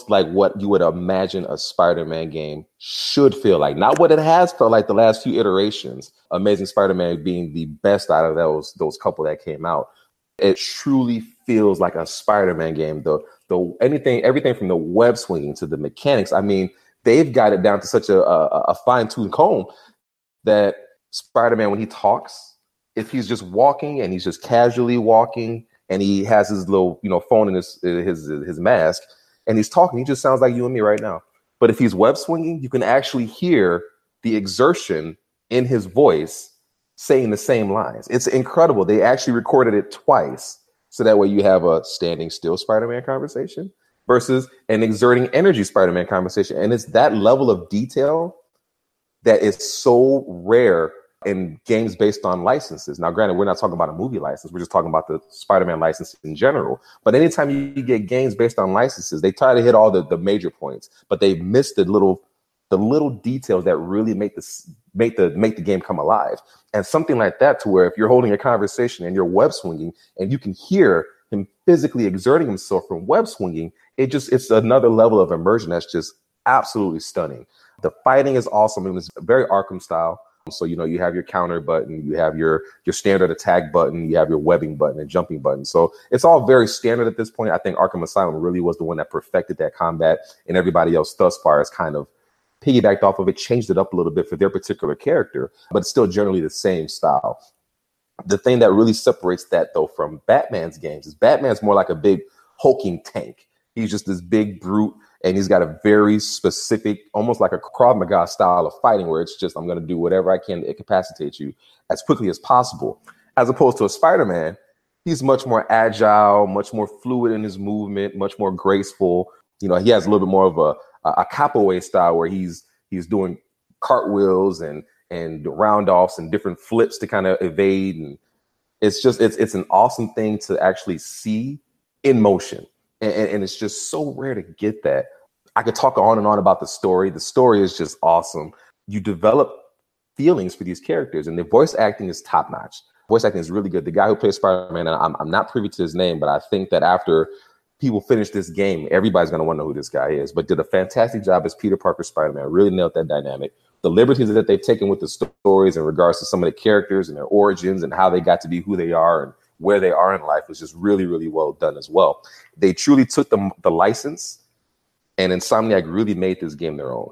like what you would imagine a Spider-Man game should feel like. Not what it has felt like the last few iterations. Amazing Spider-Man being the best out of those couple that came out. It truly feels like a Spider-Man game, though. Everything from the web swinging to the mechanics. I mean, they've got it down to such a fine-tuned comb that Spider-Man, when he talks, if he's just walking and he's just casually walking and he has his little phone in his mask and he's talking, he just sounds like you and me right now. But if he's web swinging, you can actually hear the exertion in his voice saying the same lines. It's incredible. They actually recorded it twice. So that way you have a standing still Spider-Man conversation versus an exerting energy Spider-Man conversation. And it's that level of detail that is so rare in games based on licenses. Now, granted, we're not talking about a movie license. We're just talking about the Spider-Man license in general. But anytime you get games based on licenses, they try to hit all the major points, but they miss the little details that really make the game come alive. And something like that, to where if you're holding a conversation and you're web swinging and you can hear him physically exerting himself from web swinging, it's another level of immersion that's just absolutely stunning. The fighting is awesome. It was very Arkham style. So, you have your counter button, you have your standard attack button, you have your webbing button and jumping button. So it's all very standard at this point. I think Arkham Asylum really was the one that perfected that combat, and everybody else thus far is kind of piggybacked off of it, changed it up a little bit for their particular character, but it's still generally the same style. The thing that really separates that, though, from Batman's games is Batman's more like a big hulking tank. He's just this big brute, and he's got a very specific, almost like a Krav Maga style of fighting, where it's just, I'm going to do whatever I can to incapacitate you as quickly as possible. As opposed to a Spider-Man, he's much more agile, much more fluid in his movement, much more graceful. He has a little bit more of a capoe style, where he's doing cartwheels and roundoffs and different flips to kind of evade, and it's an awesome thing to actually see in motion, and it's just so rare to get that. I could talk on and on about the story. The story is just awesome. You develop feelings for these characters, and the voice acting is top notch. Voice acting is really good. The guy who plays Spider-Man, and I'm not privy to his name, but I think that after he will finish this game, everybody's going to want to know who this guy is, but did a fantastic job as Peter Parker Spider-Man. Really nailed that dynamic. The liberties that they've taken with the stories in regards to some of the characters and their origins and how they got to be who they are and where they are in life was just really, really well done as well. They truly took the license, and Insomniac really made this game their own.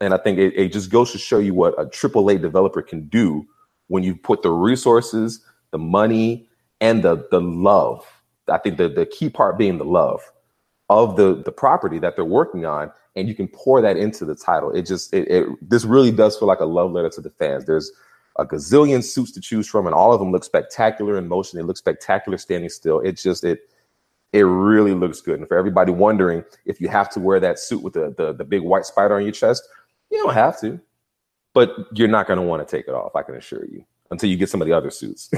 And I think it just goes to show you what a AAA developer can do when you put the resources, the money, and the love. I think the key part being the love of the property that they're working on, and you can pour that into the title. This really does feel like a love letter to the fans. There's a gazillion suits to choose from, and all of them look spectacular in motion. They look spectacular standing still. It really looks good. And for everybody wondering if you have to wear that suit with the big white spider on your chest, you don't have to, but you're not going to want to take it off, I can assure you, until you get some of the other suits.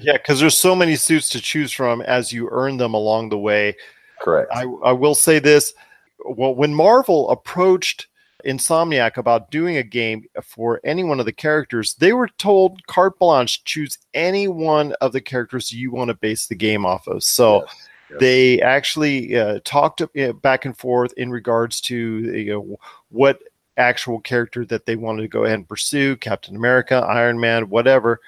Yeah, because there's so many suits to choose from as you earn them along the way. Correct. I will say this. Well, when Marvel approached Insomniac about doing a game for any one of the characters, they were told carte blanche, choose any one of the characters you want to base the game off of. So yes. They actually talked back and forth in regards to what actual character that they wanted to go ahead and pursue. Captain America, Iron Man, whatever.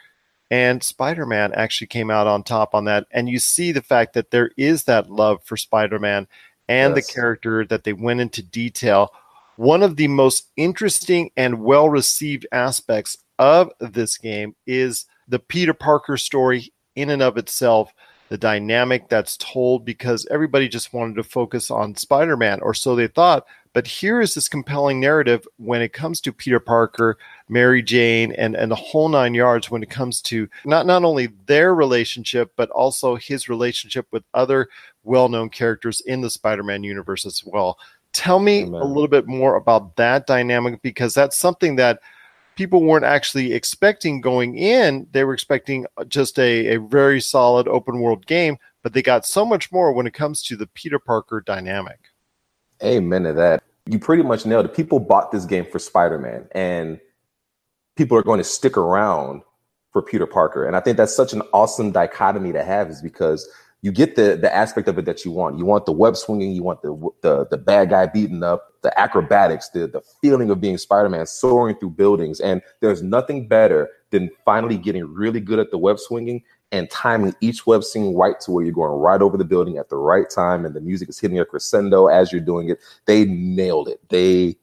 And Spider-Man actually came out on top on that. And you see the fact that there is that love for Spider-Man and yes, the character that they went into detail. One of the most interesting and well-received aspects of this game is the Peter Parker story in and of itself. the dynamic that's told, because everybody just wanted to focus on Spider-Man, or so they thought. But here is this compelling narrative when it comes to Peter Parker, Mary Jane, and the whole nine yards when it comes to not only their relationship, but also his relationship with other well-known characters in the Spider-Man universe as well. Tell me a little bit more about that dynamic, because that's something that people weren't actually expecting going in. They were expecting just a very solid open world game, but they got so much more when it comes to the Peter Parker dynamic. Amen to that. You pretty much nailed it. People bought this game for Spider-Man, and people are going to stick around for Peter Parker. And I think that's such an awesome dichotomy to have, is because you get the aspect of it that you want. You want the web swinging. You want the bad guy beaten up, the acrobatics, the feeling of being Spider-Man, soaring through buildings. And there's nothing better than finally getting really good at the web swinging and timing each web swing right to where you're going right over the building at the right time, and the music is hitting your crescendo as you're doing it. They nailed it. They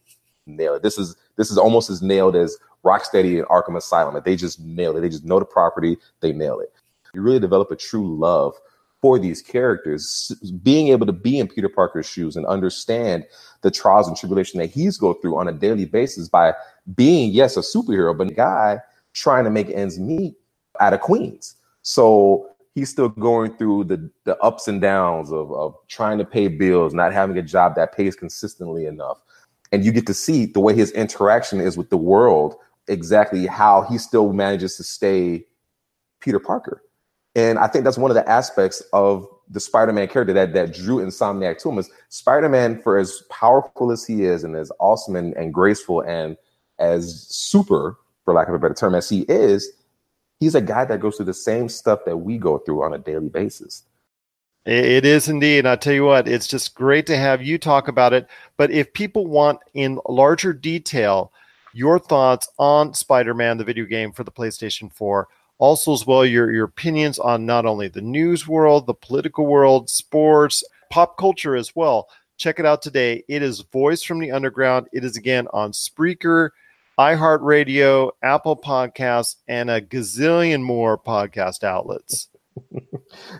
nailed it. This is almost as nailed as Rocksteady and Arkham Asylum. They just nailed it. They just know the property. They nail it. You really develop a true love for these characters, being able to be in Peter Parker's shoes and understand the trials and tribulation that he's go through on a daily basis by being, yes, a superhero, but a guy trying to make ends meet out of Queens. So he's still going through the ups and downs of trying to pay bills, not having a job that pays consistently enough. And you get to see the way his interaction is with the world, exactly how he still manages to stay Peter Parker. And I think that's one of the aspects of the Spider-Man character that drew Insomniac to him, is Spider-Man, for as powerful as he is and as awesome and graceful and as super, for lack of a better term, as he is, he's a guy that goes through the same stuff that we go through on a daily basis. It is indeed. I tell you what, it's just great to have you talk about it. But if people want in larger detail your thoughts on Spider-Man, the video game for the PlayStation 4, also as well, your opinions on not only the news world, the political world, sports, pop culture as well. Check it out today. It is Voice from the Underground. It is, again, on Spreaker, iHeartRadio, Apple Podcasts, and a gazillion more podcast outlets.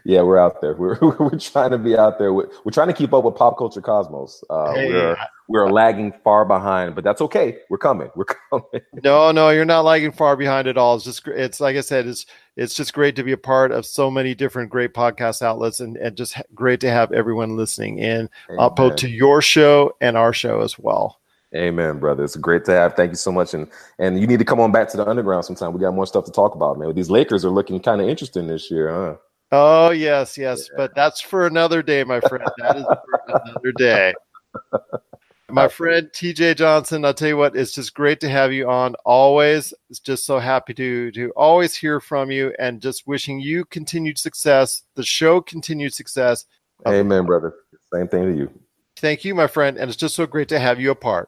Yeah, we're out there. We're trying to be out there. We're trying to keep up with Pop Culture Cosmos. We're lagging far behind, but that's okay. We're coming. No, you're not lagging far behind at all. It's like I said, it's just great to be a part of so many different great podcast outlets, and just great to have everyone listening in, both to your show and our show as well. Amen, brother. It's great to have. Thank you so much. And you need to come on back to the Underground sometime. We got more stuff to talk about, man. These Lakers are looking kind of interesting this year, huh? Oh, yes. Yeah. But that's for another day, my friend. That is for another day. My friend, TJ Johnson, I'll tell you what, it's just great to have you on always. It's just so happy to always hear from you, and just wishing you continued success, the show continued success. Amen, brother. Same thing to you. Thank you, my friend. And it's just so great to have you a part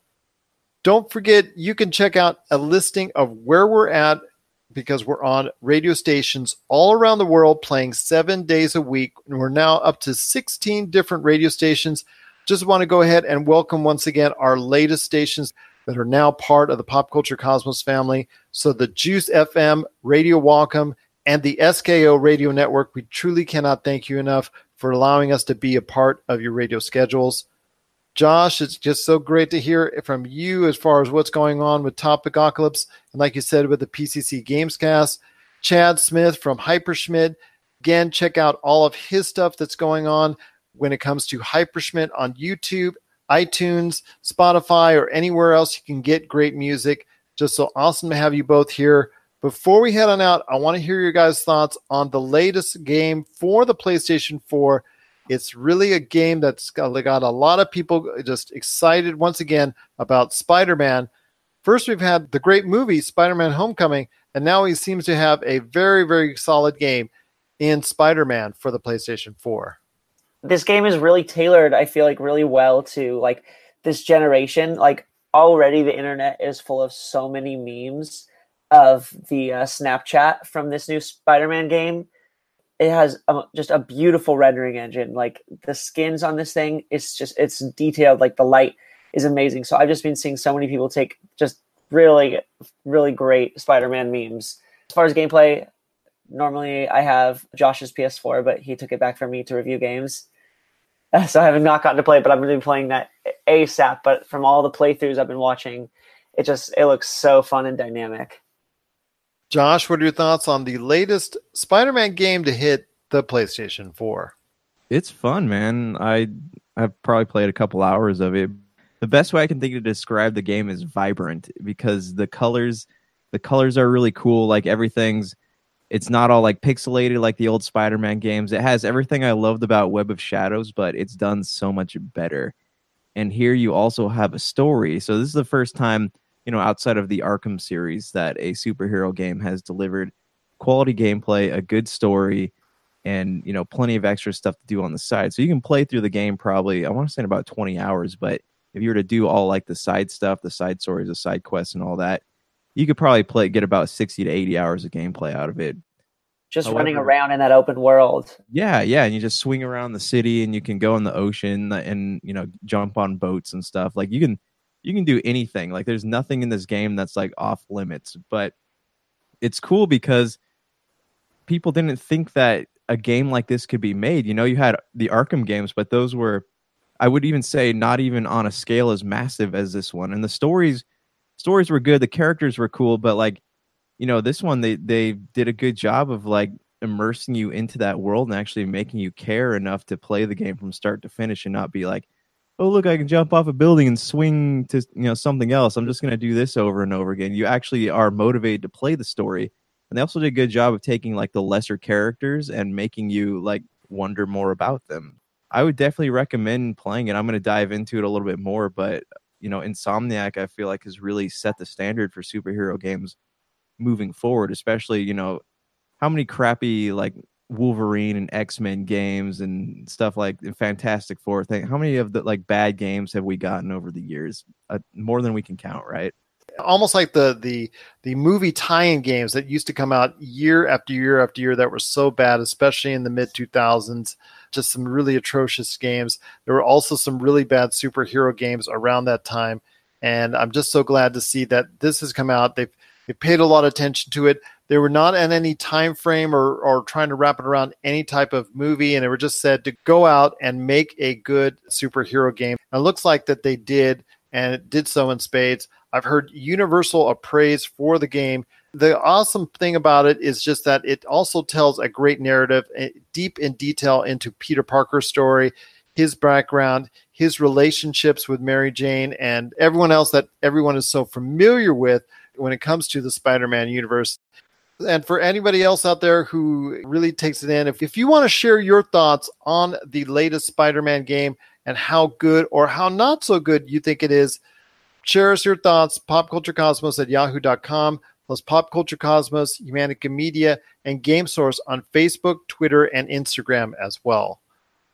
Don't forget, you can check out a listing of where we're at, because we're on radio stations all around the world playing 7 days a week. And we're now up to 16 different radio stations. Just want to go ahead and welcome once again our latest stations that are now part of the Pop Culture Cosmos family. So the Juice FM, Radio Welcome, and the SKO Radio Network. We truly cannot thank you enough for allowing us to be a part of your radio schedules. Josh, it's just so great to hear from you as far as what's going on with Topicocalypse, and like you said, with the PCC Gamescast. Chad Smith from Hyperschmitt. Again, check out all of his stuff that's going on when it comes to Hyperschmitt on YouTube, iTunes, Spotify, or anywhere else you can get great music. Just so awesome to have you both here. Before we head on out, I want to hear your guys' thoughts on the latest game for the PlayStation 4. It's really a game that's got a lot of people just excited once again about Spider-Man. First, we've had the great movie Spider-Man Homecoming, and now he seems to have a very, very solid game in Spider-Man for the PlayStation 4. This game is really tailored, I feel like, really well to like this generation. Like already the internet is full of so many memes of the Snapchat from this new Spider-Man game. It has just a beautiful rendering engine. Like the skins on this thing, it's detailed. Like the light is amazing. So I've just been seeing so many people take just really, really great Spider-Man memes. As far as gameplay, normally I have Josh's PS4, but he took it back from me to review games. So I have not gotten to play it, but I'm going to be playing that ASAP. But from all the playthroughs I've been watching, it looks so fun and dynamic. Josh, what are your thoughts on the latest Spider-Man game to hit the PlayStation 4? It's fun, man. I've probably played a couple hours of it. The best way I can think to describe the game is vibrant, because the colors are really cool. Like it's not all like pixelated like the old Spider-Man games. It has everything I loved about Web of Shadows, but it's done so much better. And here you also have a story. So this is the first time, you know, outside of the Arkham series, that a superhero game has delivered quality gameplay, a good story, and, you know, plenty of extra stuff to do on the side. So you can play through the game probably, I want to say, in about 20 hours, but if you were to do all like the side stuff, the side stories, the side quests and all that, you could probably get about 60 to 80 hours of gameplay out of it. Just running around in that open world. Yeah. And you just swing around the city, and you can go in the ocean and, you know, jump on boats and stuff. Like you can do anything. Like there's nothing in this game that's like off limits, but it's cool because people didn't think that a game like this could be made. You know, you had the Arkham games, but those were, I would even say, not even on a scale as massive as this one. And the stories were good. The characters were cool, but like, you know, this one, they did a good job of like immersing you into that world and actually making you care enough to play the game from start to finish and not be like, oh, look, I can jump off a building and swing to, you know, something else. I'm just going to do this over and over again. You actually are motivated to play the story. And they also did a good job of taking like the lesser characters and making you like wonder more about them. I would definitely recommend playing it. I'm going to dive into it a little bit more, but, you know, Insomniac, I feel like, has really set the standard for superhero games moving forward, especially, you know, how many crappy like Wolverine and X-Men games and stuff like Fantastic Four thing. How many of the like bad games have we gotten over the years? More than we can count, right? Almost like the movie tie-in games that used to come out year after year after year that were so bad, especially in the mid-2000s. Just some really atrocious games. There were also some really bad superhero games around that time, and I'm just so glad to see that this has come out. They've paid a lot of attention to it. They were not in any time frame or trying to wrap it around any type of movie, and they were just said to go out and make a good superhero game. And it looks like that they did, and it did so in spades. I've heard universal appraise for the game. The awesome thing about it is just that it also tells a great narrative, deep in detail into Peter Parker's story, his background, his relationships with Mary Jane, and everyone else that everyone is so familiar with when it comes to the Spider-Man universe. And for anybody else out there who really takes it in, if you want to share your thoughts on the latest Spider-Man game and how good or how not so good you think it is, share us your thoughts, popculturecosmos@yahoo.com, plus Pop Culture Cosmos, Humanica Media, and Game Source on Facebook, Twitter, and Instagram as well.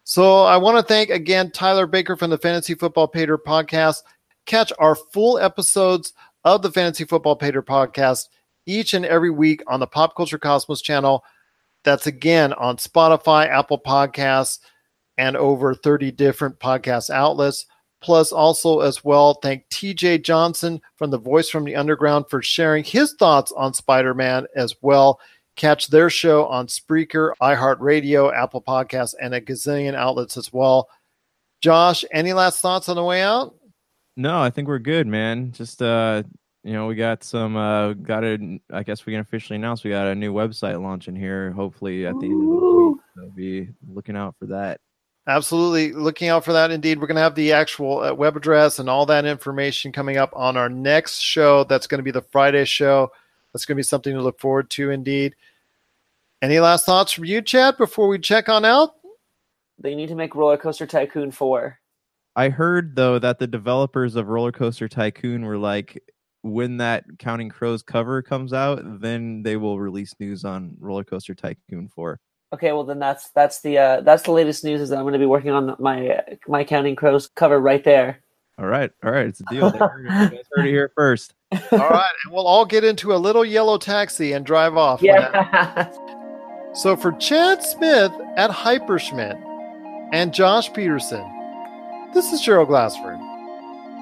So I want to thank again Tyler Baker from the Fantasy Football Pater Podcast. Catch our full episodes of the Fantasy Football Pater Podcast each and every week on the Pop Culture Cosmos channel. That's again on Spotify, Apple Podcasts, and over 30 different podcast outlets. Plus, also as well, thank TJ Johnson from the Voice from the Underground for sharing his thoughts on Spider-Man as well. Catch their show on Spreaker, iHeartRadio, Apple Podcasts, and a gazillion outlets as well. Josh, any last thoughts on the way out? No, I think we're good, man. Just, you know, we got I guess we can officially announce we got a new website launching here, hopefully at the end of the week. So be looking out for that. Absolutely. Looking out for that. Indeed, we're going to have the actual web address and all that information coming up on our next show. That's going to be the Friday show. That's going to be something to look forward to indeed. Any last thoughts from you, Chad, before we check on out? They need to make Rollercoaster Tycoon 4. I heard, though, that the developers of Rollercoaster Tycoon were like, when that Counting Crows cover comes out, then they will release news on Rollercoaster Tycoon 4. Okay, well then that's the latest news, is that I'm going to be working on my Counting Crows cover right there. All right, it's a deal. You guys heard it here first. All right, and we'll all get into a little yellow taxi and drive off. Yeah. So for Chad Smith at Hyperschmitt and Josh Peterson, this is Gerald Glassford.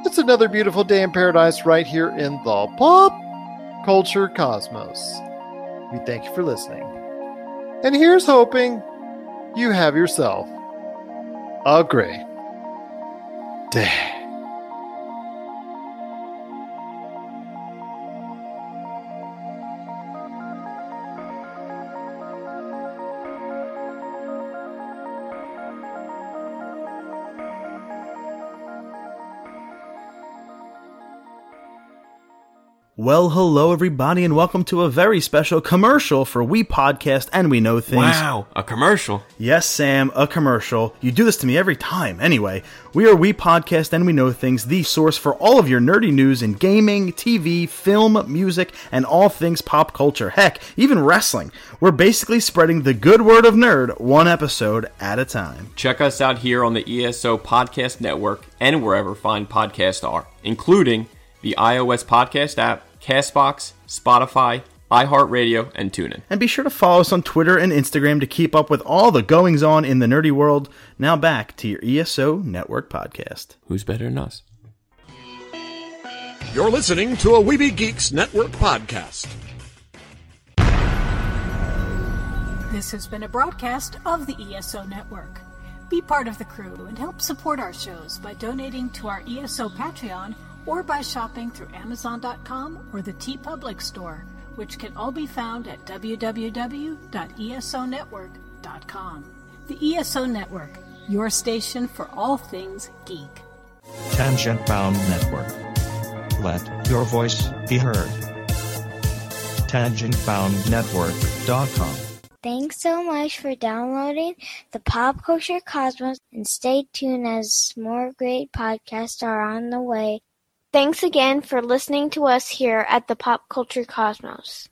It's another beautiful day in paradise right here in the Pop Culture Cosmos. We thank you for listening. And here's hoping you have yourself a great day. Well, hello, everybody, and welcome to a very special commercial for We Podcast and We Know Things. Wow, a commercial. Yes, Sam, a commercial. You do this to me every time. Anyway, we are We Podcast and We Know Things, the source for all of your nerdy news in gaming, TV, film, music, and all things pop culture. Heck, even wrestling. We're basically spreading the good word of nerd one episode at a time. Check us out here on the ESO Podcast Network and wherever fine podcasts are, including the iOS Podcast app, CastBox, Spotify, iHeartRadio, and TuneIn. And be sure to follow us on Twitter and Instagram to keep up with all the goings-on in the nerdy world. Now back to your ESO Network podcast. Who's better than us? You're listening to a Weebly Geeks Network podcast. This has been a broadcast of the ESO Network. Be part of the crew and help support our shows by donating to our ESO Patreon, or by shopping through Amazon.com or the TeePublic store, which can all be found at www.esonetwork.com. The ESO Network, your station for all things geek. Tangent Bound Network. Let your voice be heard. TangentBoundNetwork.com. Thanks so much for downloading the Pop Culture Cosmos, and stay tuned as more great podcasts are on the way. Thanks again for listening to us here at the Pop Culture Cosmos.